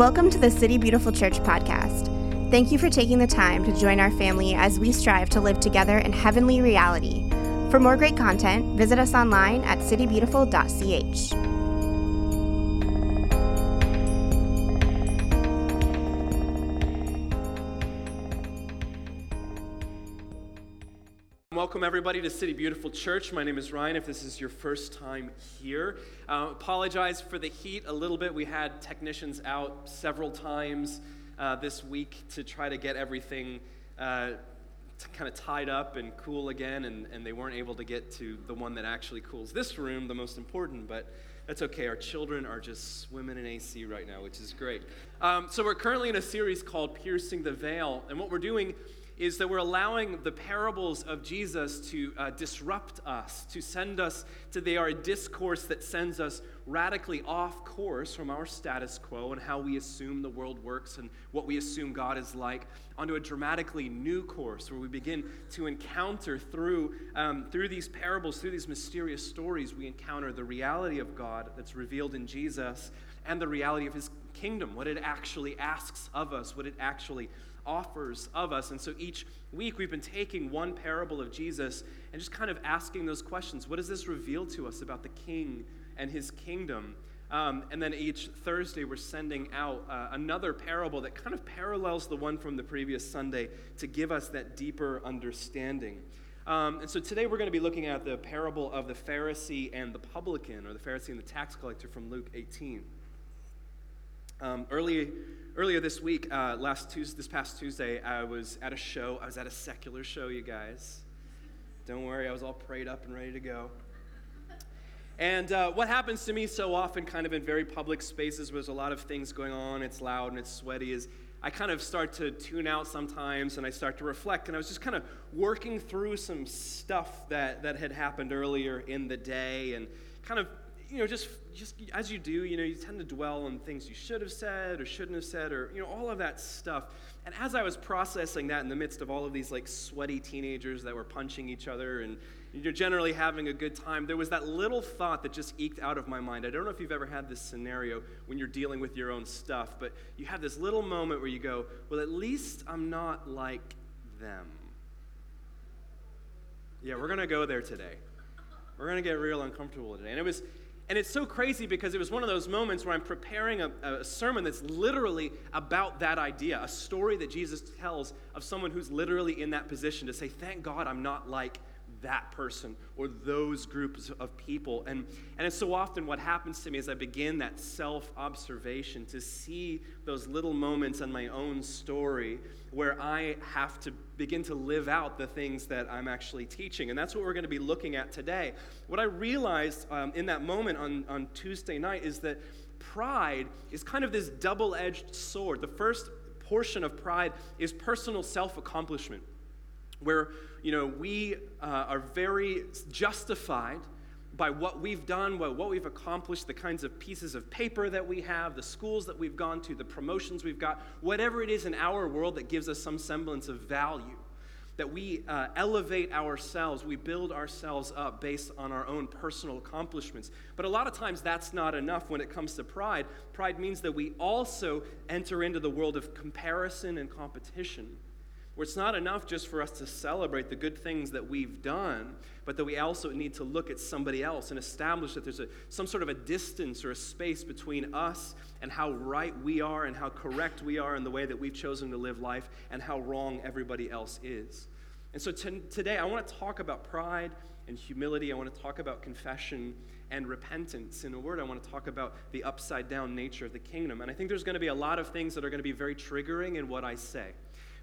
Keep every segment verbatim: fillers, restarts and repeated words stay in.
Welcome to the City Beautiful Church podcast. Thank you for taking the time to join our family as we strive to live together in heavenly reality. For more great content, visit us online at city beautiful dot c h. Welcome everybody to City Beautiful Church. My name is Ryan. If this is your first time here, uh, apologize for the heat a little bit. We had technicians out several times uh, this week to try to get everything uh, t- kind of tied up and cool again, and, and they weren't able to get to the one that actually cools this room, the most important, but that's okay. Our children are just swimming in A C right now, which is great. Um, so we're currently in a series called Piercing the Veil, and what we're doing is that we're allowing the parables of Jesus to uh, disrupt us, to send us to they are a discourse that sends us radically off course from our status quo and how we assume the world works and what we assume God is like, onto a dramatically new course where we begin to encounter through um, through these parables, through these mysterious stories, we encounter the reality of God that's revealed in Jesus and the reality of his kingdom, what it actually asks of us, what it actually offers of us. And so each week we've been taking one parable of Jesus and just kind of asking those questions. What does this reveal to us about the king and his kingdom? Um, and then each Thursday we're sending out uh, another parable that kind of parallels the one from the previous Sunday to give us that deeper understanding. Um, and so today we're going to be looking at the parable of the Pharisee and the publican, or the Pharisee and the tax collector, from Luke eighteen. Um, early, earlier this week, uh, last Tuesday, this past Tuesday, I was at a show. I was at a secular show, you guys. Don't worry, I was all prayed up and ready to go. And uh, what happens to me so often, kind of in very public spaces where there's a lot of things going on, it's loud and it's sweaty, is I kind of start to tune out sometimes and I start to reflect. And I was just kind of working through some stuff that, that had happened earlier in the day, and kind of, you know, just just as you do, you know, you tend to dwell on things you should have said or shouldn't have said, or, you know, all of that stuff. And as I was processing that in the midst of all of these, like, sweaty teenagers that were punching each other and you're generally having a good time, there was that little thought that just eked out of my mind. I don't know if you've ever had this scenario when you're dealing with your own stuff, but you have this little moment where you go, well, at least I'm not like them. Yeah, we're going to go there today. We're going to get real uncomfortable today. And it was... And it's so crazy because it was one of those moments where I'm preparing a, a sermon that's literally about that idea, a story that Jesus tells of someone who's literally in that position to say, thank God I'm not like that person or those groups of people. And, and it's so often what happens to me is I begin that self-observation to see those little moments in my own story where I have to begin to live out the things that I'm actually teaching. And that's what we're going to be looking at today. What I realized um, in that moment on, on Tuesday night is that pride is kind of this double-edged sword. The first portion of pride is personal self-accomplishment, where, you know, we uh, are very justified by what we've done, what we've accomplished, the kinds of pieces of paper that we have, the schools that we've gone to, the promotions we've got, whatever it is in our world that gives us some semblance of value, that we uh, elevate ourselves, we build ourselves up based on our own personal accomplishments. But a lot of times that's not enough when it comes to pride. Pride means that we also enter into the world of comparison and competition, where it's not enough just for us to celebrate the good things that we've done, but that we also need to look at somebody else and establish that there's a, some sort of a distance or a space between us and how right we are and how correct we are in the way that we've chosen to live life and how wrong everybody else is. And so t- today I want to talk about pride and humility. I want to talk about confession and repentance. In a word, I want to talk about the upside-down nature of the kingdom. And I think there's going to be a lot of things that are going to be very triggering in what I say,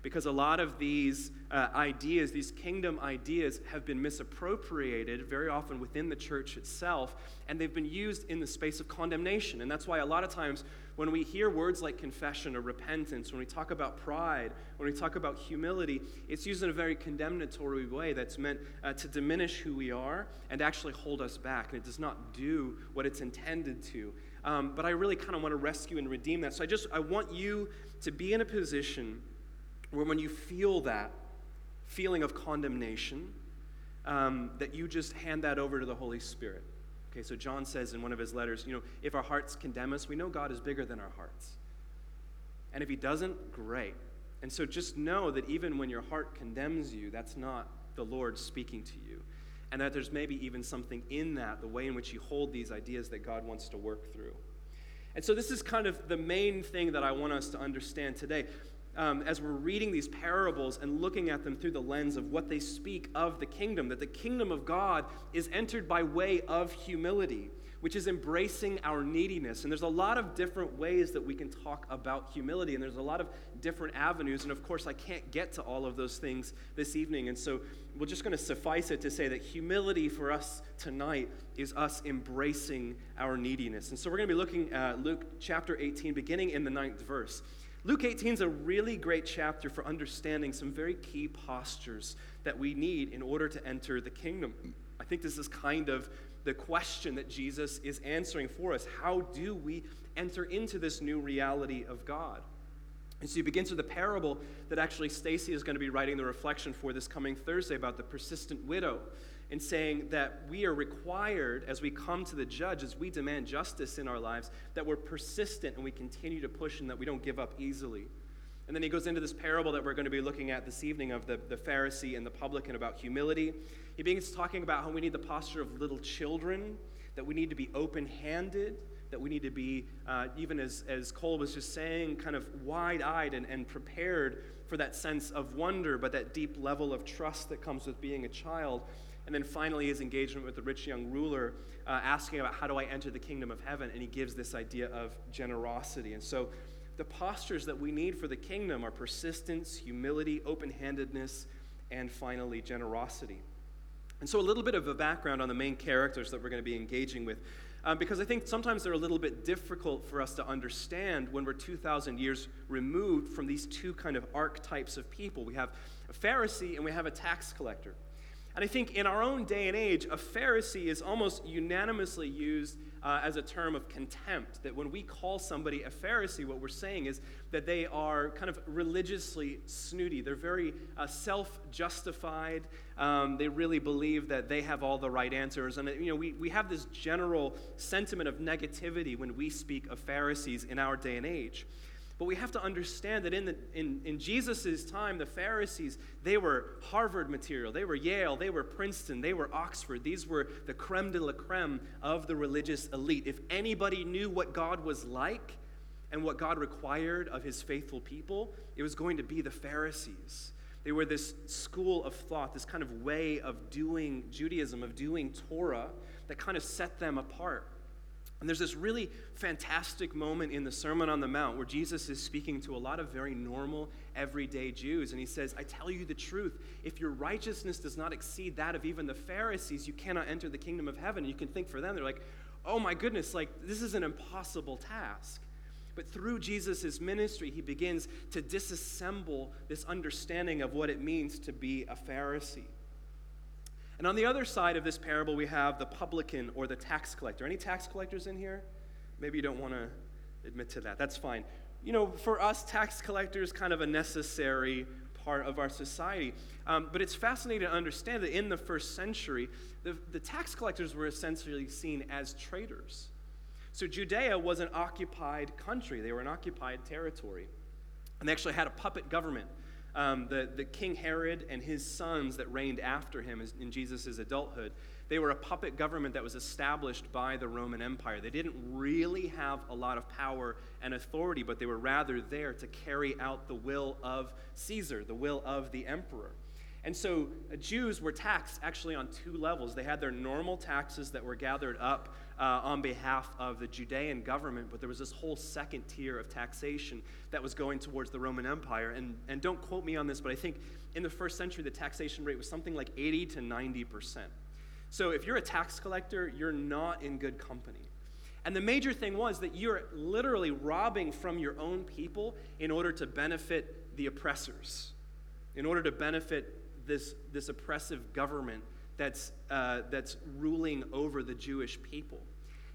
because a lot of these uh, ideas, these kingdom ideas, have been misappropriated very often within the church itself, and they've been used in the space of condemnation. And that's why a lot of times when we hear words like confession or repentance, when we talk about pride, when we talk about humility, it's used in a very condemnatory way that's meant uh, to diminish who we are and actually hold us back, and it does not do what it's intended to. Um, but I really kind of want to rescue and redeem that. So I just, I want you to be in a position where when you feel that feeling of condemnation, um, that you just hand that over to the Holy Spirit. Okay, so John says in one of his letters, you know, if our hearts condemn us, we know God is bigger than our hearts. And if he doesn't, great. And so just know that even when your heart condemns you, that's not the Lord speaking to you. And that there's maybe even something in that, the way in which you hold these ideas that God wants to work through. And so this is kind of the main thing that I want us to understand today. Um, as we're reading these parables and looking at them through the lens of what they speak of the kingdom, that the kingdom of God is entered by way of humility, which is embracing our neediness. And there's a lot of different ways that we can talk about humility, and there's a lot of different avenues. And of course, I can't get to all of those things this evening. And so we're just going to suffice it to say that humility for us tonight is us embracing our neediness. And so we're going to be looking at Luke chapter eighteen, beginning in the ninth verse. Luke eighteen is a really great chapter for understanding some very key postures that we need in order to enter the kingdom. I think this is kind of the question that Jesus is answering for us. How do we enter into this new reality of God? And so he begins with a parable that actually Stacy is going to be writing the reflection for this coming Thursday about the persistent widow, and saying that we are required, as we come to the judge, as we demand justice in our lives, that we're persistent and we continue to push and that we don't give up easily. And then he goes into this parable that we're going to be looking at this evening of the, the Pharisee and the publican about humility. He begins talking about how we need the posture of little children, that we need to be open-handed, that we need to be, uh, even as, as Cole was just saying, kind of wide-eyed and, and prepared for that sense of wonder, but that deep level of trust that comes with being a child. And then finally, his engagement with the rich young ruler, uh, asking about how do I enter the kingdom of heaven? And he gives this idea of generosity. And so the postures that we need for the kingdom are persistence, humility, open-handedness, and finally generosity. And so a little bit of a background on the main characters that we're going to be engaging with, um, because I think sometimes they're a little bit difficult for us to understand when we're two thousand years removed from these two kind of archetypes of people. We have a Pharisee and we have a tax collector. And I think in our own day and age, a Pharisee is almost unanimously used uh, as a term of contempt, that when we call somebody a Pharisee, what we're saying is that they are kind of religiously snooty. They're very uh, self-justified. Um, they really believe that they have all the right answers. And you know, we, we have this general sentiment of negativity when we speak of Pharisees in our day and age. But we have to understand that in the, in, in Jesus' time, the Pharisees, they were Harvard material. They were Yale. They were Princeton. They were Oxford. These were the creme de la creme of the religious elite. If anybody knew what God was like and what God required of his faithful people, it was going to be the Pharisees. They were this school of thought, this kind of way of doing Judaism, of doing Torah, that kind of set them apart. And there's this really fantastic moment in the Sermon on the Mount where Jesus is speaking to a lot of very normal, everyday Jews. And he says, I tell you the truth, if your righteousness does not exceed that of even the Pharisees, you cannot enter the kingdom of heaven. And you can think for them, they're like, oh my goodness, like this is an impossible task. But through Jesus' ministry, he begins to disassemble this understanding of what it means to be a Pharisee. And on the other side of this parable, we have the publican or the tax collector. Any tax collectors in here? Maybe you don't want to admit to that. That's fine. You know, for us, tax collectors kind of a necessary part of our society. Um, but it's fascinating to understand that in the first century, the, the tax collectors were essentially seen as traitors. So Judea was an occupied country. They were an occupied territory. And they actually had a puppet government. Um, the, the King Herod and his sons that reigned after him is, in Jesus' adulthood, they were a puppet government that was established by the Roman Empire. They didn't really have a lot of power and authority, but they were rather there to carry out the will of Caesar, the will of the emperor. And so uh, Jews were taxed actually on two levels. They had their normal taxes that were gathered up uh, on behalf of the Judean government, but there was this whole second tier of taxation that was going towards the Roman Empire. And, and don't quote me on this, but I think in the first century, the taxation rate was something like eighty to ninety percent. So if you're a tax collector, you're not in good company. And the major thing was that you're literally robbing from your own people in order to benefit the oppressors, in order to benefit This, this oppressive government that's, uh, that's ruling over the Jewish people.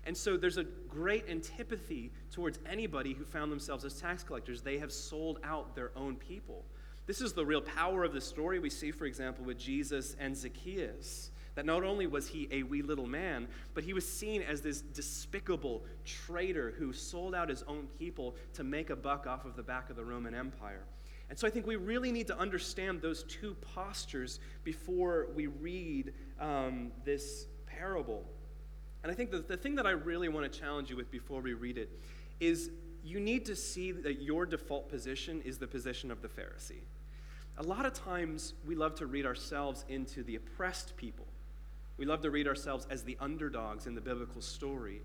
And so there's a great antipathy towards anybody who found themselves as tax collectors. They have sold out their own people. This is the real power of the story we see, for example, with Jesus and Zacchaeus. That not only was he a wee little man, but he was seen as this despicable traitor who sold out his own people to make a buck off of the back of the Roman Empire. And so I think we really need to understand those two postures before we read um, this parable. And I think that the thing that I really want to challenge you with before we read it is you need to see that your default position is the position of the Pharisee. A lot of times we love to read ourselves into the oppressed people. We love to read ourselves as the underdogs in the biblical story.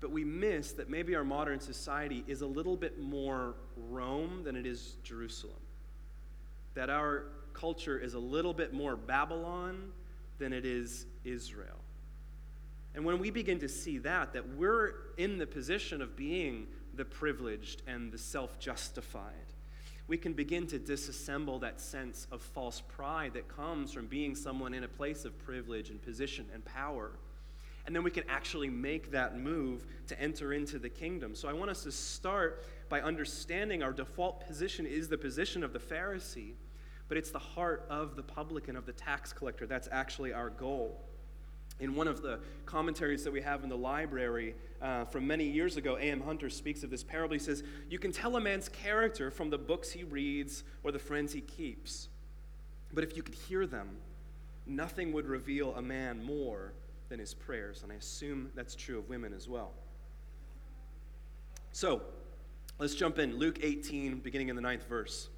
But we miss that maybe our modern society is a little bit more Rome than it is Jerusalem. That our culture is a little bit more Babylon than it is Israel. And when we begin to see that, that we're in the position of being the privileged and the self-justified, we can begin to disassemble that sense of false pride that comes from being someone in a place of privilege and position and power. And then we can actually make that move to enter into the kingdom. So I want us to start by understanding our default position is the position of the Pharisee, but it's the heart of the publican, of the tax collector. That's actually our goal. In one of the commentaries that we have in the library uh, from many years ago, A M Hunter speaks of this parable. He says, you can tell a man's character from the books he reads or the friends he keeps. But if you could hear them, nothing would reveal a man more than his prayers. And I assume that's true of women as well. So, let's jump in. Luke eighteen, beginning in the ninth verse.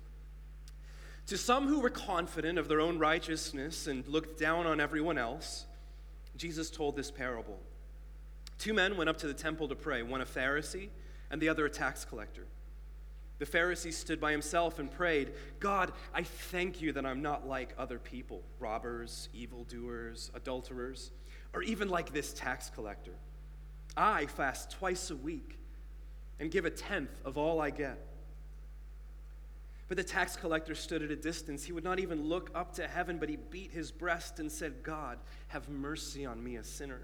To some who were confident of their own righteousness and looked down on everyone else, Jesus told this parable. Two men went up to the temple to pray, one a Pharisee and the other a tax collector. The Pharisee stood by himself and prayed, God, I thank you that I'm not like other people, robbers, evildoers, adulterers, or even like this tax collector. I fast twice a week and give a tenth of all I get. But the tax collector stood at a distance. He would not even look up to heaven, but he beat his breast and said, God, have mercy on me, a sinner.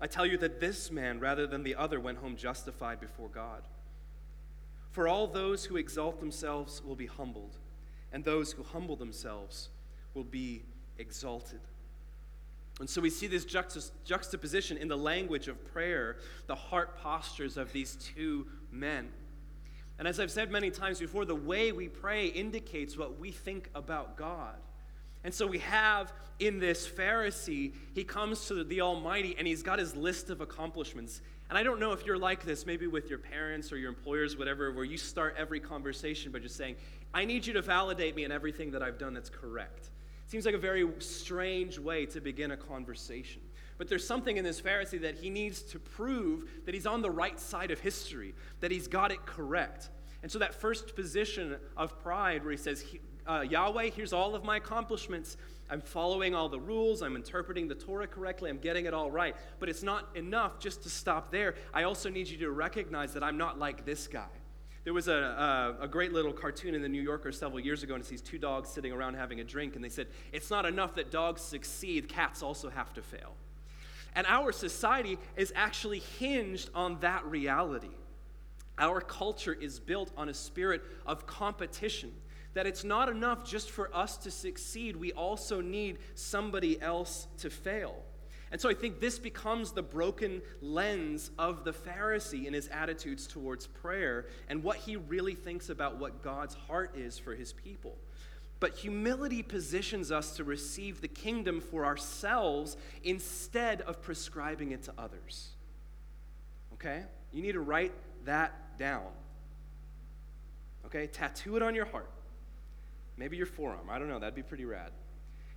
I tell you that this man, rather than the other, went home justified before God. For all those who exalt themselves will be humbled, and those who humble themselves will be exalted. And so we see this juxtaposition in the language of prayer, the heart postures of these two men. And as I've said many times before, the way we pray indicates what we think about God. And so we have in this Pharisee, he comes to the Almighty and he's got his list of accomplishments. And I don't know if you're like this, maybe with your parents or your employers, whatever, where you start every conversation by just saying, I need you to validate me in everything that I've done that's correct. It seems like a very strange way to begin a conversation. But there's something in this Pharisee that he needs to prove that he's on the right side of history, that he's got it correct. And so that first position of pride where he says, uh, Yahweh, here's all of my accomplishments. I'm following all the rules. I'm interpreting the Torah correctly. I'm getting it all right. But it's not enough just to stop there. I also need you to recognize that I'm not like this guy. There was a, a, a great little cartoon in the New Yorker several years ago, and it's these two dogs sitting around having a drink, and they said, it's not enough that dogs succeed. Cats also have to fail. And our society is actually hinged on that reality. Our culture is built on a spirit of competition, that it's not enough just for us to succeed. We also need somebody else to fail. And so I think this becomes the broken lens of the Pharisee in his attitudes towards prayer and what he really thinks about what God's heart is for his people. But humility positions us to receive the kingdom for ourselves instead of prescribing it to others. Okay? You need to write that down. Okay? Tattoo it on your heart. Maybe your forearm. I don't know. That'd be pretty rad.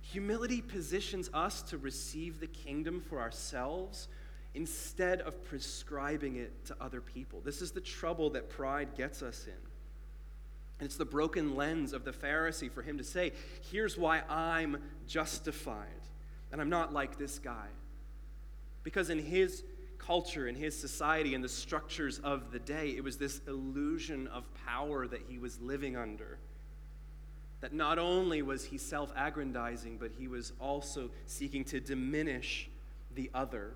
Humility positions us to receive the kingdom for ourselves instead of prescribing it to other people. This is the trouble that pride gets us in. And it's the broken lens of the Pharisee for him to say, here's why I'm justified, and I'm not like this guy. Because in his culture, in his society, in the structures of the day, it was this illusion of power that he was living under. That not only was he self-aggrandizing, but he was also seeking to diminish the other,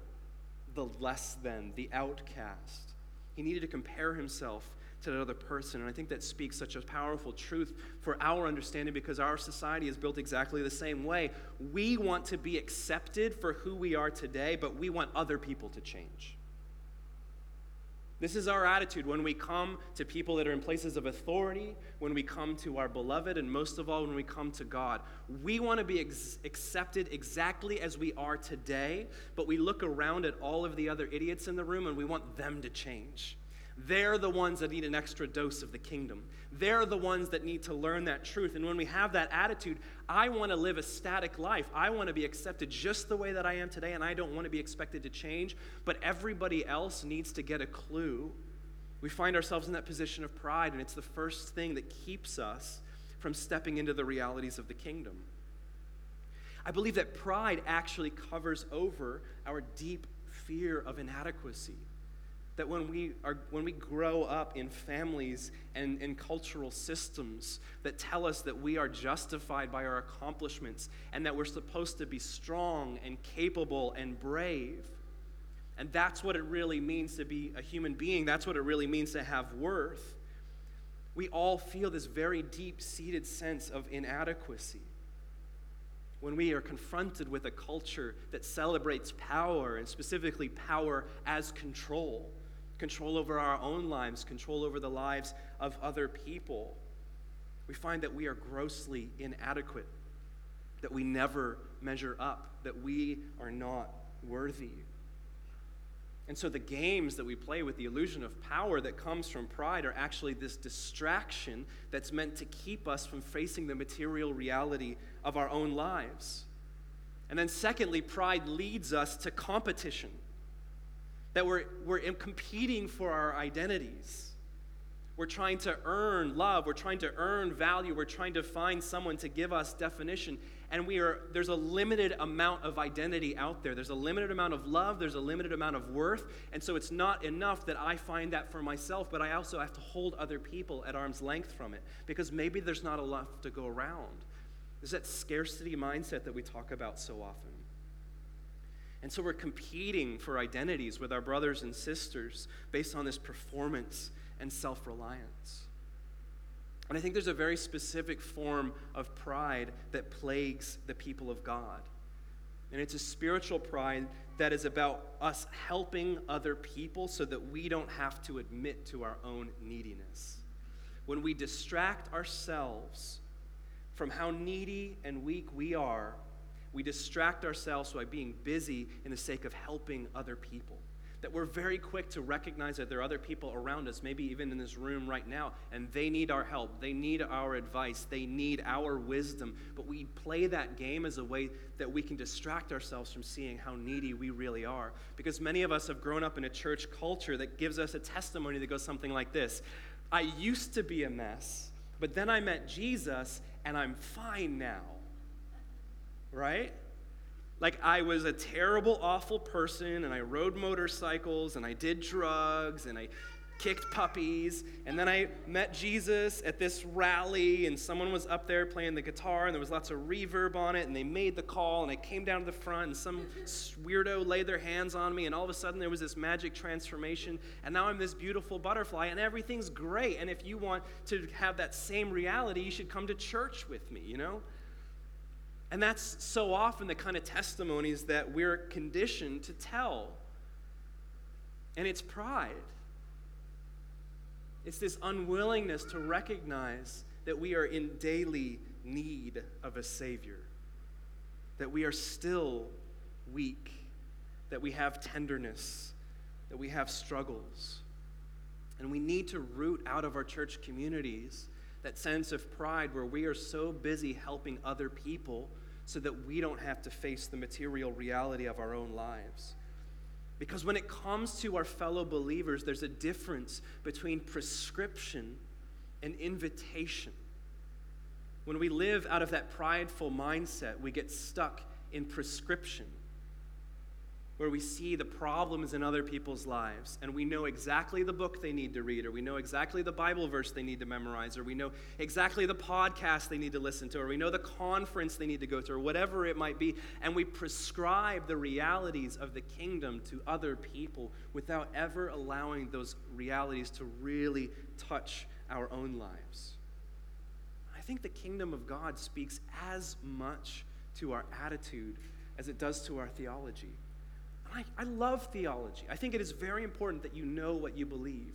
the less than, the outcast. He needed to compare himself to that other person. And I think that speaks such a powerful truth for our understanding, because our society is built exactly the same way. We want to be accepted for who we are today, but we want other people to change. This is our attitude when we come to people that are in places of authority, when we come to our beloved, and most of all, when we come to God. We want to be ex- accepted exactly as we are today, but we look around at all of the other idiots in the room and we want them to change. They're the ones that need an extra dose of the kingdom. They're the ones that need to learn that truth. And when we have that attitude, I want to live a static life. I want to be accepted just the way that I am today, and I don't want to be expected to change, but everybody else needs to get a clue. We find ourselves in that position of pride, and it's the first thing that keeps us from stepping into the realities of the kingdom. I believe that pride actually covers over our deep fear of inadequacy. That when we are, when we grow up in families and in cultural systems that tell us that we are justified by our accomplishments and that we're supposed to be strong and capable and brave, and that's what it really means to be a human being, that's what it really means to have worth, we all feel this very deep-seated sense of inadequacy. When we are confronted with a culture that celebrates power, and specifically power as control, control over our own lives, control over the lives of other people, we find that we are grossly inadequate, that we never measure up, that we are not worthy. And so the games that we play with the illusion of power that comes from pride are actually this distraction that's meant to keep us from facing the material reality of our own lives. And then secondly, pride leads us to competition, that we're, we're competing for our identities. We're trying to earn love, we're trying to earn value, we're trying to find someone to give us definition, and we are there's a limited amount of identity out there. There's a limited amount of love, there's a limited amount of worth, and so it's not enough that I find that for myself, but I also have to hold other people at arm's length from it, because maybe there's not enough to go around. There's that scarcity mindset that we talk about so often. And so we're competing for identities with our brothers and sisters based on this performance and self-reliance. And I think there's a very specific form of pride that plagues the people of God. And it's a spiritual pride that is about us helping other people so that we don't have to admit to our own neediness. When we distract ourselves from how needy and weak we are, we distract ourselves by being busy in the sake of helping other people. That we're very quick to recognize that there are other people around us, maybe even in this room right now, and they need our help, they need our advice, they need our wisdom, but we play that game as a way that we can distract ourselves from seeing how needy we really are. Because many of us have grown up in a church culture that gives us a testimony that goes something like this: I used to be a mess, but then I met Jesus, and I'm fine now, right? Like, I was a terrible, awful person, and I rode motorcycles, and I did drugs, and I kicked puppies, and then I met Jesus at this rally, and someone was up there playing the guitar, and there was lots of reverb on it, and they made the call, and I came down to the front, and some weirdo laid their hands on me, and all of a sudden there was this magic transformation, and now I'm this beautiful butterfly, and everything's great. And if you want to have that same reality, you should come to church with me, you know? And that's so often the kind of testimonies that we're conditioned to tell. And it's pride. It's this unwillingness to recognize that we are in daily need of a Savior, that we are still weak, that we have tenderness, that we have struggles. And we need to root out of our church communities that sense of pride where we are so busy helping other people so that we don't have to face the material reality of our own lives. Because when it comes to our fellow believers, there's a difference between prescription and invitation. When we live out of that prideful mindset, we get stuck in prescription. where we see the problems in other people's lives, and we know exactly the book they need to read, or we know exactly the Bible verse they need to memorize, or we know exactly the podcast they need to listen to, or we know the conference they need to go to, or whatever it might be, and we prescribe the realities of the kingdom to other people without ever allowing those realities to really touch our own lives. I think the kingdom of God speaks as much to our attitude as it does to our theology. I, I love theology. I think it is very important that you know what you believe.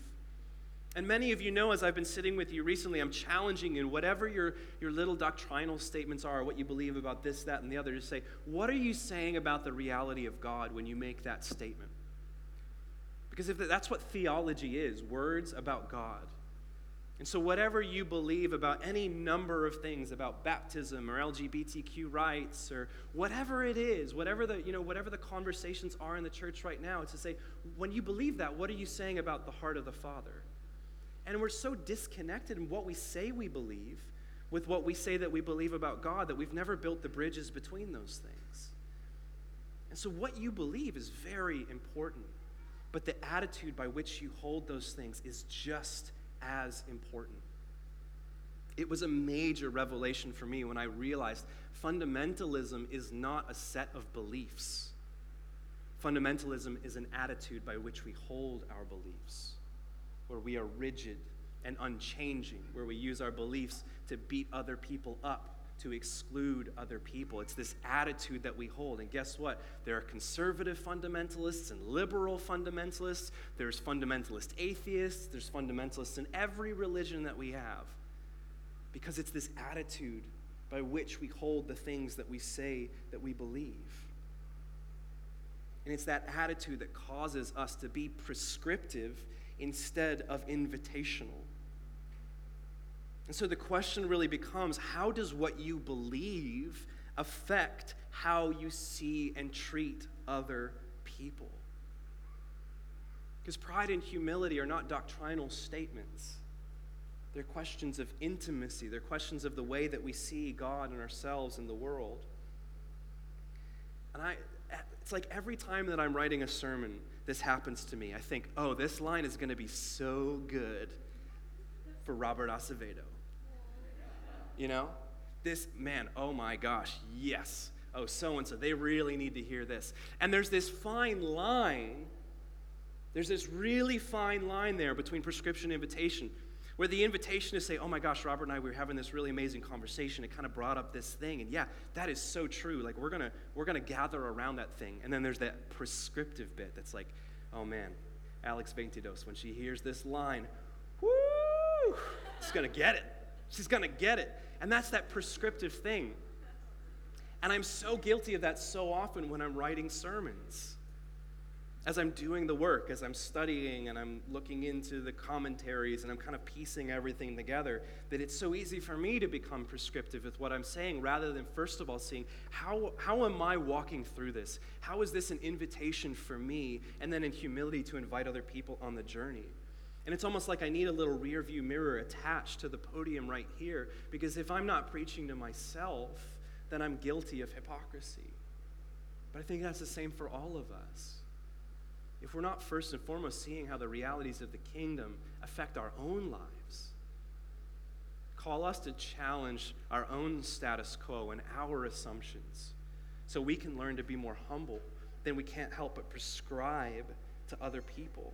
And many of you know, as I've been sitting with you recently, I'm challenging in whatever your, your little doctrinal statements are, what you believe about this, that, and the other, to say, what are you saying about the reality of God when you make that statement? Because if that's what theology is, words about God. And so whatever you believe about any number of things, about baptism or L G B T Q rights or whatever it is, whatever the, you know, whatever the conversations are in the church right now, it's to say, when you believe that, what are you saying about the heart of the Father? And we're so disconnected in what we say we believe with what we say that we believe about God that we've never built the bridges between those things. And so what you believe is very important, but the attitude by which you hold those things is just as important. It was a major revelation for me when I realized fundamentalism is not a set of beliefs. Fundamentalism is an attitude by which we hold our beliefs, where we are rigid and unchanging, where we use our beliefs to beat other people up, to exclude other people. It's this attitude that we hold. And guess what? There are conservative fundamentalists and liberal fundamentalists. There's fundamentalist atheists. There's fundamentalists in every religion that we have. Because it's this attitude by which we hold the things that we say that we believe. And it's that attitude that causes us to be prescriptive instead of invitational. And so the question really becomes, how does what you believe affect how you see and treat other people? Because pride and humility are not doctrinal statements. They're questions of intimacy. They're questions of the way that we see God and ourselves and the world. And I, it's like every time that I'm writing a sermon, this happens to me. I think, oh, this line is going to be so good for Robert Acevedo. You know? This, man, oh my gosh, yes. Oh, so-and-so, they really need to hear this. And there's this fine line, there's this really fine line there between prescription and invitation, where the invitation is say, oh my gosh, Robert and I, we were having this really amazing conversation. It kind of brought up this thing. And yeah, that is so true. Like, we're gonna, we're gonna gather around that thing. And then there's that prescriptive bit that's like, oh man, Alex Ventidos, when she hears this line, whoo! She's going to get it. She's going to get it. And that's that prescriptive thing. And I'm so guilty of that so often when I'm writing sermons. As I'm doing the work, as I'm studying and I'm looking into the commentaries and I'm kind of piecing everything together, that it's so easy for me to become prescriptive with what I'm saying rather than first of all seeing how, how am I walking through this? How is this an invitation for me? And then in humility to invite other people on the journey. And it's almost like I need a little rear view mirror attached to the podium right here, because if I'm not preaching to myself, then I'm guilty of hypocrisy. But I think that's the same for all of us. If we're not first and foremost seeing how the realities of the kingdom affect our own lives, call us to challenge our own status quo and our assumptions so we can learn to be more humble, then we can't help but prescribe to other people.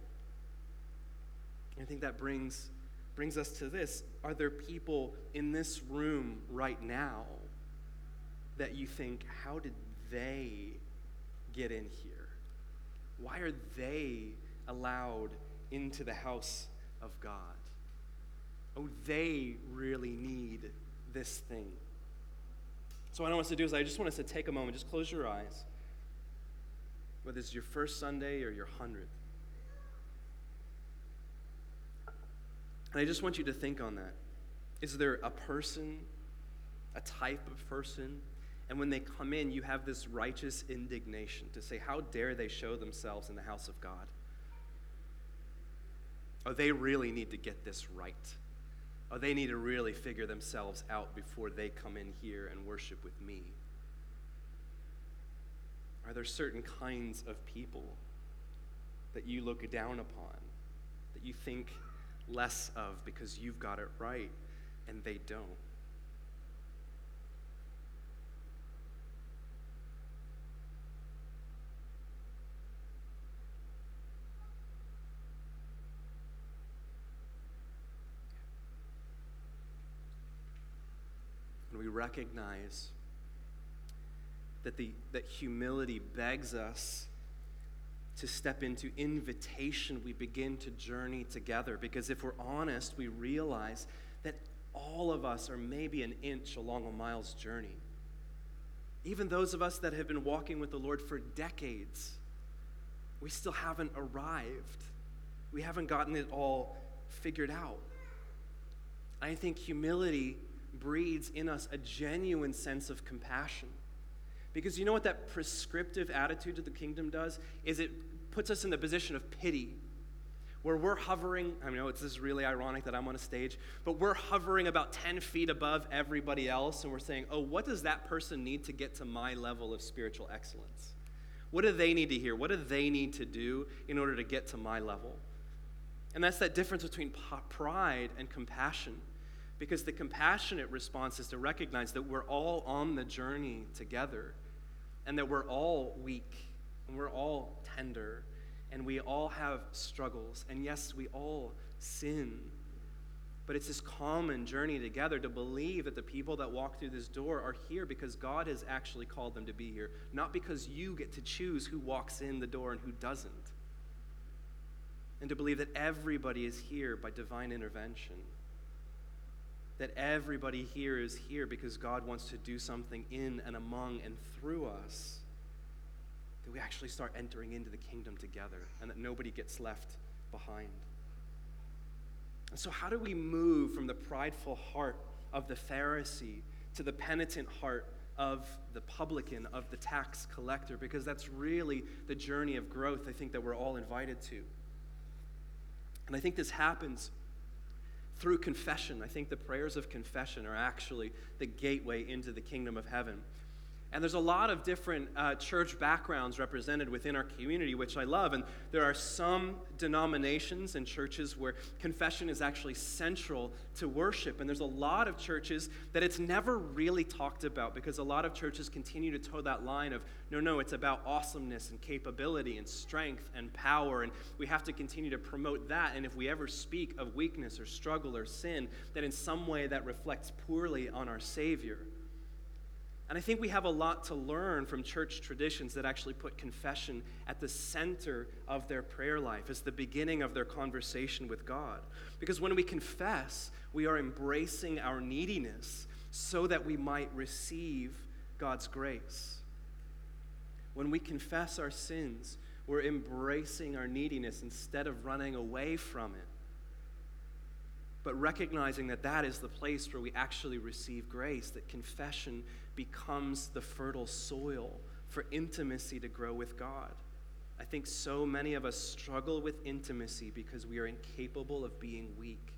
I think that brings, brings us to this. Are there people in this room right now that you think, how did they get in here? Why are they allowed into the house of God? Oh, they really need this thing. So what I want us to do is I just want us to take a moment, just close your eyes, whether it's your first Sunday or your hundredth. And I just want you to think on that. Is there a person, a type of person, and when they come in, you have this righteous indignation to say, how dare they show themselves in the house of God? Oh, they really need to get this right. Oh, they need to really figure themselves out before they come in here and worship with me. Are there certain kinds of people that you look down upon, that you think less of because you've got it right and they don't? And we recognize that the that humility begs us to step into invitation. We begin to journey together, because if we're honest, we realize that all of us are maybe an inch along a mile's journey. Even those of us that have been walking with the Lord for decades, we still haven't arrived. We haven't gotten it all figured out. I think humility breeds in us a genuine sense of compassion. Because you know what that prescriptive attitude of the kingdom does? Is it puts us in the position of pity, where we're hovering. I know it's this is really ironic that I'm on a stage, but we're hovering about ten feet above everybody else, and we're saying, oh, what does that person need to get to my level of spiritual excellence? What do they need to hear? What do they need to do in order to get to my level? And that's that difference between pride and compassion. Because the compassionate response is to recognize that we're all on the journey together, and that we're all weak, and we're all tender, and we all have struggles, and yes, we all sin. But it's this common journey together to believe that the people that walk through this door are here because God has actually called them to be here, not because you get to choose who walks in the door and who doesn't. And to believe that everybody is here by divine intervention. That everybody here is here because God wants to do something in and among and through us, that we actually start entering into the kingdom together, and that nobody gets left behind. And so how do we move from the prideful heart of the Pharisee to the penitent heart of the publican, of the tax collector? Because that's really the journey of growth, I think, that we're all invited to. And I think this happens through confession. I think the prayers of confession are actually the gateway into the kingdom of heaven. And there's a lot of different uh, church backgrounds represented within our community, which I love. And there are some denominations and churches where confession is actually central to worship. And there's a lot of churches that it's never really talked about, because a lot of churches continue to toe that line of, no, no, it's about awesomeness and capability and strength and power, and we have to continue to promote that. And if we ever speak of weakness or struggle or sin, then in some way that reflects poorly on our Savior. And I think we have a lot to learn from church traditions that actually put confession at the center of their prayer life, as the beginning of their conversation with God. Because when we confess, we are embracing our neediness so that we might receive God's grace. When we confess our sins, we're embracing our neediness instead of running away from it, but recognizing that that is the place where we actually receive grace, that confession becomes the fertile soil for intimacy to grow with God. I think so many of us struggle with intimacy because we are incapable of being weak,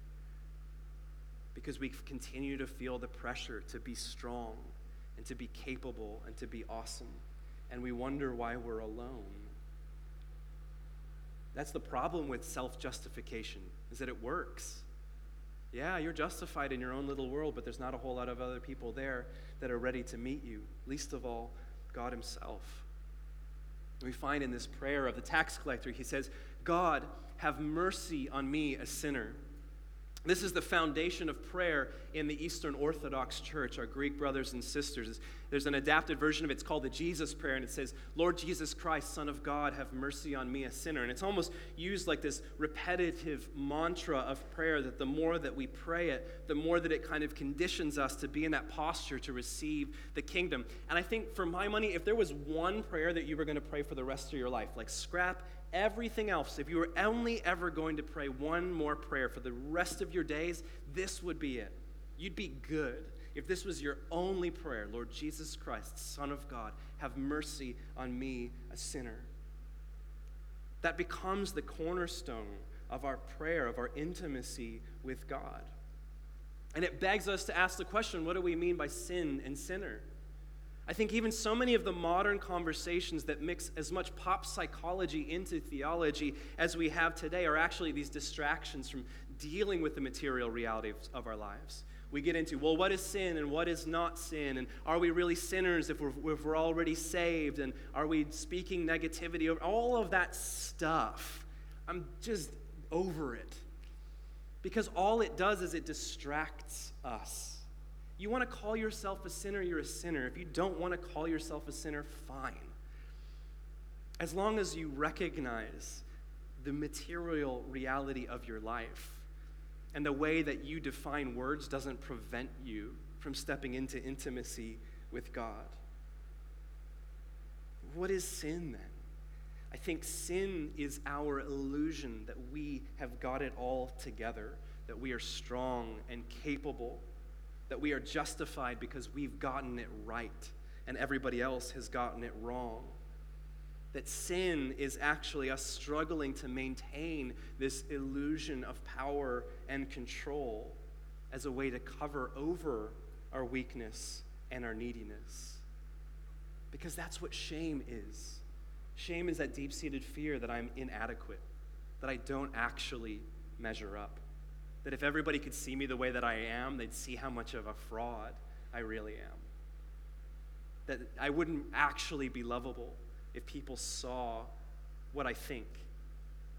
because we continue to feel the pressure to be strong and to be capable and to be awesome, and we wonder why we're alone. That's the problem with self-justification, is that it works. Yeah, you're justified in your own little world, but there's not a whole lot of other people there that are ready to meet you, least of all, God himself. We find in this prayer of the tax collector, he says, God, have mercy on me, a sinner. This is the foundation of prayer in the Eastern Orthodox Church, our Greek brothers and sisters. There's an adapted version of it. It's called the Jesus Prayer, and it says, Lord Jesus Christ, Son of God, have mercy on me, a sinner. And it's almost used like this repetitive mantra of prayer, that the more that we pray it, the more that it kind of conditions us to be in that posture to receive the kingdom. And I think, for my money, if there was one prayer that you were going to pray for the rest of your life, like scrap everything else, if you were only ever going to pray one more prayer for the rest of your days, this would be it. You'd be good if this was your only prayer. Lord Jesus Christ, Son of God, have mercy on me, a sinner. That becomes the cornerstone of our prayer, of our intimacy with God. And it begs us to ask the question, what do we mean by sin and sinner? I think even so many of the modern conversations that mix as much pop psychology into theology as we have today are actually these distractions from dealing with the material reality of, of our lives. We get into, well, what is sin and what is not sin? And are we really sinners if we're, if we're already saved? And are we speaking negativity over all of that stuff? I'm just over it. Because all it does is it distracts us. You want to call yourself a sinner, you're a sinner. If you don't want to call yourself a sinner, fine. As long as you recognize the material reality of your life and the way that you define words doesn't prevent you from stepping into intimacy with God. What is sin then? I think sin is our illusion that we have got it all together, that we are strong and capable, that we are justified because we've gotten it right and everybody else has gotten it wrong. That sin is actually us struggling to maintain this illusion of power and control as a way to cover over our weakness and our neediness. Because that's what shame is. Shame is that deep-seated fear that I'm inadequate, that I don't actually measure up, that if everybody could see me the way that I am, they'd see how much of a fraud I really am, that I wouldn't actually be lovable if people saw what I think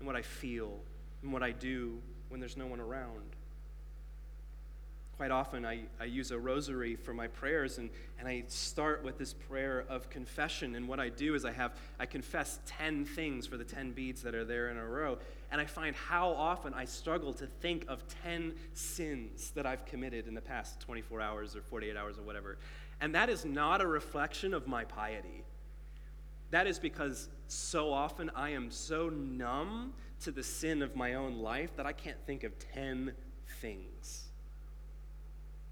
and what I feel and what I do when there's no one around. Quite often I, I use a rosary for my prayers, and, and I start with this prayer of confession. And what I do is I have I confess ten things for the ten beads that are there in a row. And I find how often I struggle to think of ten sins that I've committed in the past twenty-four hours or forty-eight hours or whatever. And that is not a reflection of my piety. That is because so often I am so numb to the sin of my own life that I can't think of ten things.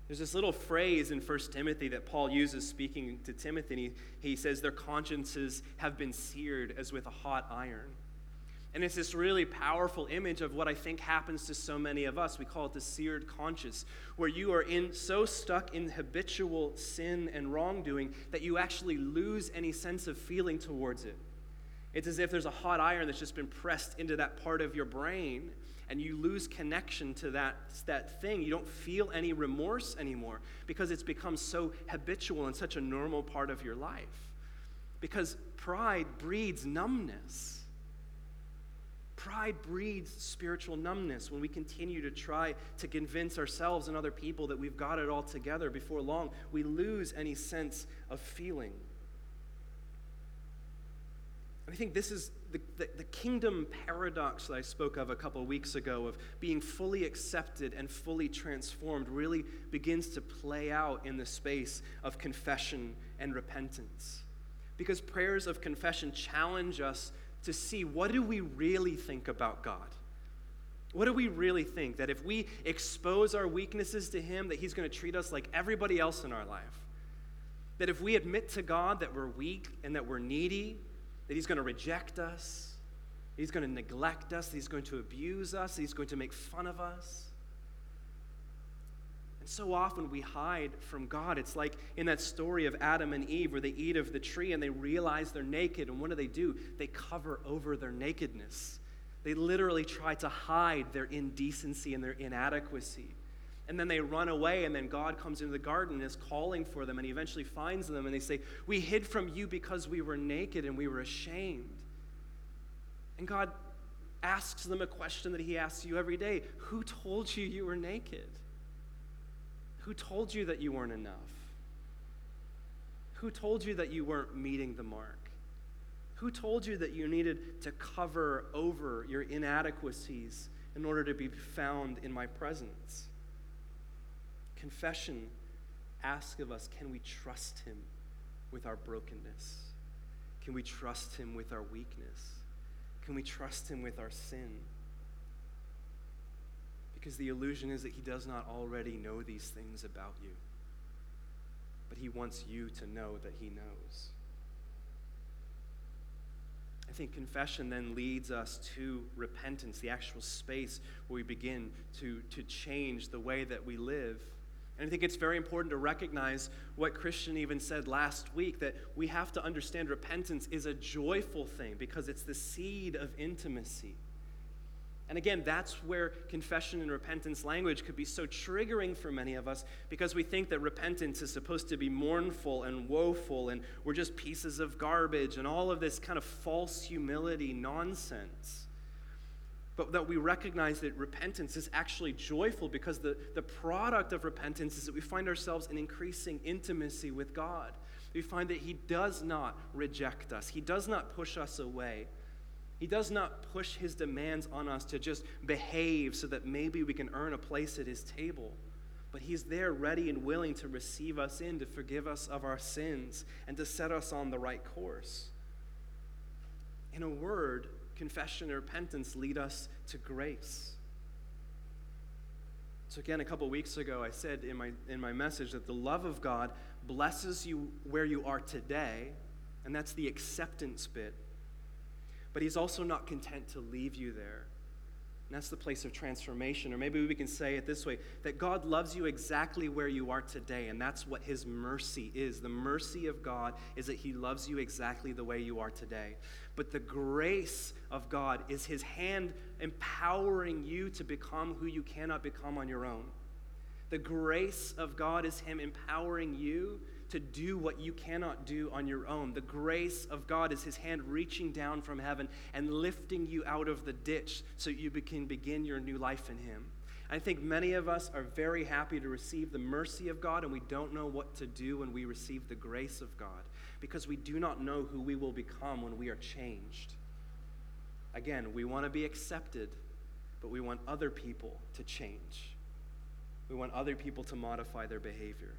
There's this little phrase in First Timothy that Paul uses speaking to Timothy. He, he says their consciences have been seared as with a hot iron. And it's this really powerful image of what I think happens to so many of us. We call it the seared conscience, where you are in so stuck in habitual sin and wrongdoing that you actually lose any sense of feeling towards it. It's as if there's a hot iron that's just been pressed into that part of your brain, and you lose connection to that, that thing. You don't feel any remorse anymore because it's become so habitual and such a normal part of your life. Because pride breeds numbness. Pride breeds spiritual numbness. When we continue to try to convince ourselves and other people that we've got it all together, before long, we lose any sense of feeling. I think this is the, the, the kingdom paradox that I spoke of a couple of weeks ago, of being fully accepted and fully transformed, really begins to play out in the space of confession and repentance. Because prayers of confession challenge us to see, what do we really think about God? What do we really think? That if we expose our weaknesses to Him, that He's going to treat us like everybody else in our life. That if we admit to God that we're weak and that we're needy, that He's going to reject us, He's going to neglect us, He's going to abuse us, He's going to make fun of us. And so often we hide from God. It's like in that story of Adam and Eve where they eat of the tree and they realize they're naked. And what do they do? They cover over their nakedness. They literally try to hide their indecency and their inadequacy. And then they run away, and then God comes into the garden and is calling for them, and He eventually finds them, and they say, we hid from you because we were naked and we were ashamed. And God asks them a question that He asks you every day. Who told you you were naked? Who told you that you weren't enough? Who told you that you weren't meeting the mark? Who told you that you needed to cover over your inadequacies in order to be found in my presence? Confession asks of us, can we trust Him with our brokenness? Can we trust Him with our weakness? Can we trust Him with our sin? Because the illusion is that He does not already know these things about you, but He wants you to know that He knows. I think confession then leads us to repentance, the actual space where we begin to, to change the way that we live. And I think it's very important to recognize what Christian even said last week, that we have to understand repentance is a joyful thing because it's the seed of intimacy. And again, that's where confession and repentance language could be so triggering for many of us, because we think that repentance is supposed to be mournful and woeful and we're just pieces of garbage and all of this kind of false humility nonsense. But that we recognize that repentance is actually joyful, because the, the product of repentance is that we find ourselves in increasing intimacy with God. We find that He does not reject us. He does not push us away. He does not push His demands on us to just behave so that maybe we can earn a place at His table. But He's there ready and willing to receive us in, to forgive us of our sins, and to set us on the right course. In a word, confession and repentance lead us to grace. So again, a couple weeks ago, I said in my in my message that the love of God blesses you where you are today, and that's the acceptance bit. But He's also not content to leave you there. And that's the place of transformation. Or maybe we can say it this way, that God loves you exactly where you are today, and that's what His mercy is. The mercy of God is that He loves you exactly the way you are today. But the grace of God is His hand empowering you to become who you cannot become on your own. The grace of God is Him empowering you to do what you cannot do on your own. The grace of God is His hand reaching down from heaven and lifting you out of the ditch so you can begin your new life in Him. I think many of us are very happy to receive the mercy of God, and we don't know what to do when we receive the grace of God, because we do not know who we will become when we are changed. Again, we want to be accepted, but we want other people to change. We want other people to modify their behavior.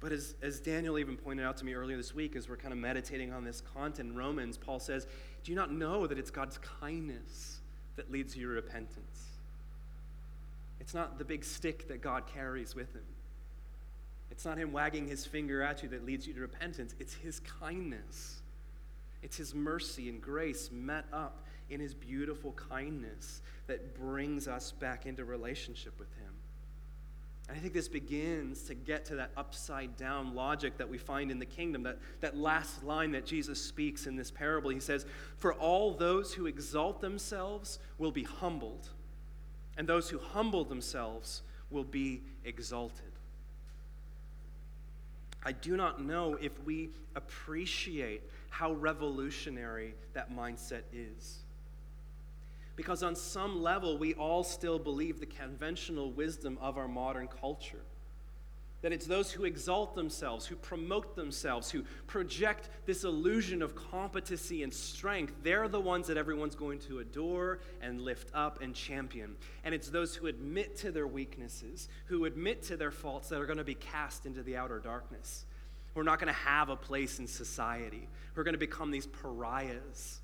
But as, as Daniel even pointed out to me earlier this week, as we're kind of meditating on this content in Romans, Paul says, do you not know that it's God's kindness that leads to your repentance? It's not the big stick that God carries with Him. It's not Him wagging His finger at you that leads you to repentance. It's His kindness. It's His mercy and grace met up in His beautiful kindness that brings us back into relationship with Him. I think this begins to get to that upside-down logic that we find in the kingdom, that, that last line that Jesus speaks in this parable. He says, "For all those who exalt themselves will be humbled, and those who humble themselves will be exalted." I do not know if we appreciate how revolutionary that mindset is. Because on some level, we all still believe the conventional wisdom of our modern culture. That it's those who exalt themselves, who promote themselves, who project this illusion of competency and strength. They're the ones that everyone's going to adore and lift up and champion. And it's those who admit to their weaknesses, who admit to their faults, that are going to be cast into the outer darkness. We're not going to have a place in society. We're going to become these pariahs,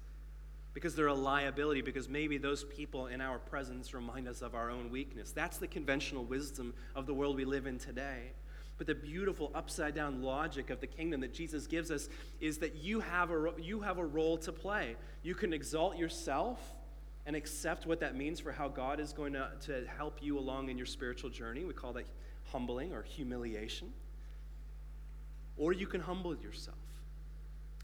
because they're a liability, because maybe those people in our presence remind us of our own weakness. That's the conventional wisdom of the world we live in today. But the beautiful upside-down logic of the kingdom that Jesus gives us is that you have a, you have a role to play. You can exalt yourself and accept what that means for how God is going to, to help you along in your spiritual journey. We call that humbling or humiliation. Or you can humble yourself.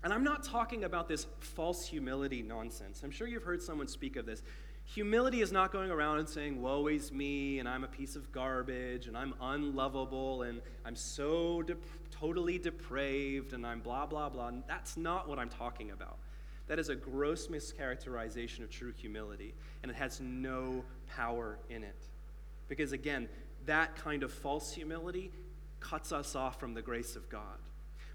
And I'm not talking about this false humility nonsense. I'm sure you've heard someone speak of this. Humility is not going around and saying, woe is me, and I'm a piece of garbage, and I'm unlovable, and I'm so de- totally depraved, and I'm blah, blah, blah. That's not what I'm talking about. That is a gross mischaracterization of true humility, and it has no power in it. Because again, that kind of false humility cuts us off from the grace of God.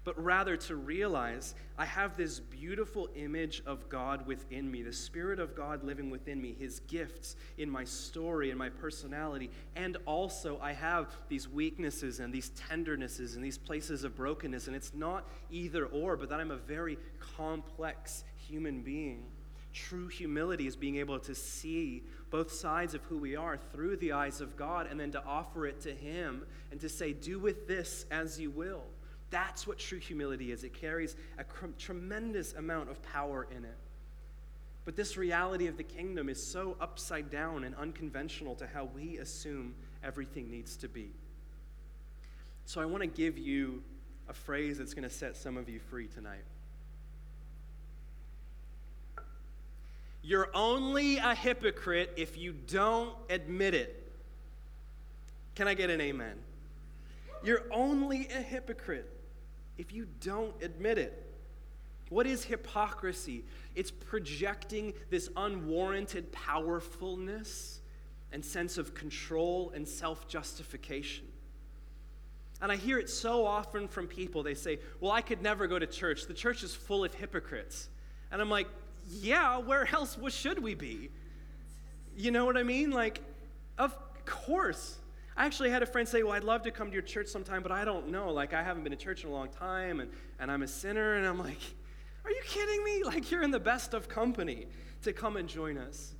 But rather to realize, I have this beautiful image of God within me, the Spirit of God living within me, His gifts in my story and my personality, and also I have these weaknesses and these tendernesses and these places of brokenness, and it's not either or, but that I'm a very complex human being. True humility is being able to see both sides of who we are through the eyes of God, and then to offer it to Him and to say, do with this as you will. That's what true humility is. It carries a cr- tremendous amount of power in it. But this reality of the kingdom is so upside down and unconventional to how we assume everything needs to be. So I want to give you a phrase that's going to set some of you free tonight. You're only a hypocrite if you don't admit it. Can I get an amen? You're only a hypocrite if you don't admit it. What is hypocrisy? It's projecting this unwarranted powerfulness and sense of control and self-justification. And I hear it so often from people. They say, well, I could never go to church. The church is full of hypocrites. And I'm like, yeah, where else should we be? You know what I mean? Like, of course. I actually had a friend say, well, I'd love to come to your church sometime, but I don't know. Like, I haven't been to church in a long time, and, and I'm a sinner. And I'm like, are you kidding me? Like, you're in the best of company to come and join us.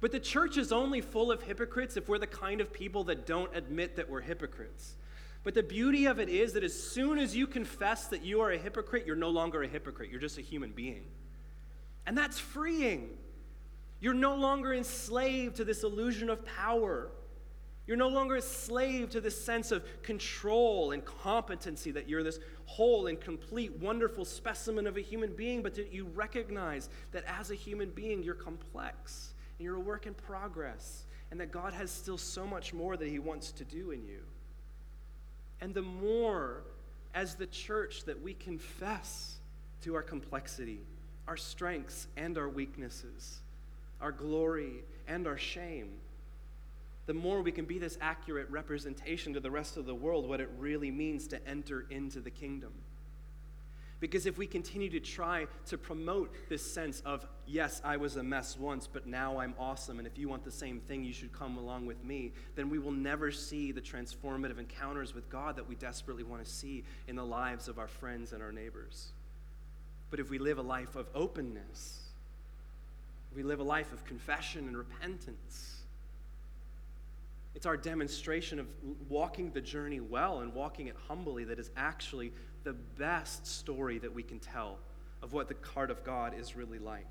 But the church is only full of hypocrites if we're the kind of people that don't admit that we're hypocrites. But the beauty of it is that as soon as you confess that you are a hypocrite, you're no longer a hypocrite. You're just a human being. And that's freeing. You're no longer enslaved to this illusion of power. You're no longer a slave to this sense of control and competency, that you're this whole and complete, wonderful specimen of a human being, but that you recognize that as a human being, you're complex and you're a work in progress, and that God has still so much more that he wants to do in you. And the more, as the church, that we confess to our complexity, our strengths and our weaknesses, our glory and our shame, the more we can be this accurate representation to the rest of the world what it really means to enter into the kingdom. Because if we continue to try to promote this sense of, yes, I was a mess once, but now I'm awesome, and if you want the same thing, you should come along with me, then we will never see the transformative encounters with God that we desperately want to see in the lives of our friends and our neighbors. But if we live a life of openness, we live a life of confession and repentance, it's our demonstration of walking the journey well and walking it humbly that is actually the best story that we can tell of what the heart of God is really like.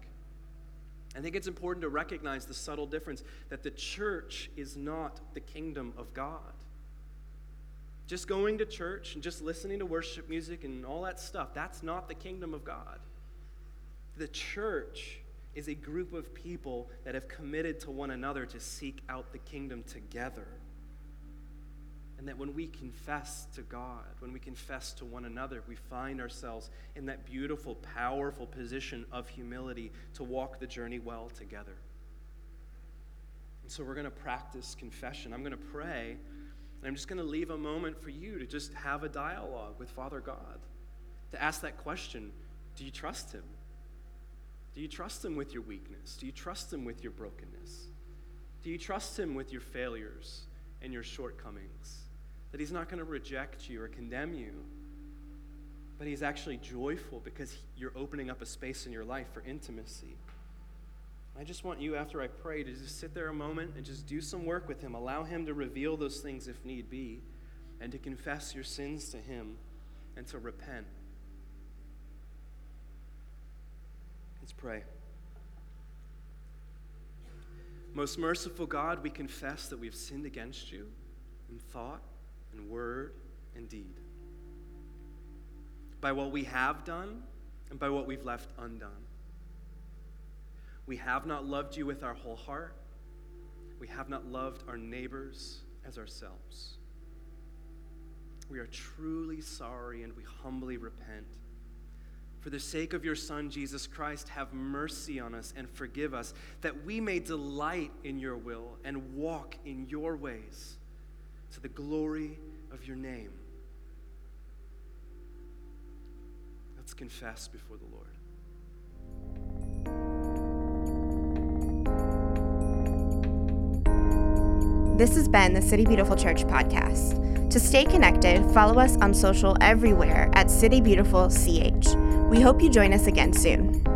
I think it's important to recognize the subtle difference that the church is not the kingdom of God. Just going to church and just listening to worship music and all that stuff, that's not the kingdom of God. The church is a group of people that have committed to one another to seek out the kingdom together. And that when we confess to God, when we confess to one another, we find ourselves in that beautiful, powerful position of humility to walk the journey well together. And so we're going to practice confession. I'm going to pray, and I'm just going to leave a moment for you to just have a dialogue with Father God, to ask that question, do you trust him? Do you trust him with your weakness? Do you trust him with your brokenness? Do you trust him with your failures and your shortcomings? That he's not going to reject you or condemn you, but he's actually joyful because you're opening up a space in your life for intimacy. I just want you, after I pray, to just sit there a moment and just do some work with him. Allow him to reveal those things if need be, and to confess your sins to him and to repent. Let's pray. Most merciful God, we confess that we've sinned against you in thought and word and deed, by what we have done and by what we've left undone. We have not loved you with our whole heart. We have not loved our neighbors as ourselves. We are truly sorry and we humbly repent. For the sake of your Son, Jesus Christ, have mercy on us and forgive us, that we may delight in your will and walk in your ways to the glory of your name. Let's confess before the Lord. This has been the City Beautiful Church podcast. To stay connected, follow us on social everywhere at City Beautiful C H. We hope you join us again soon.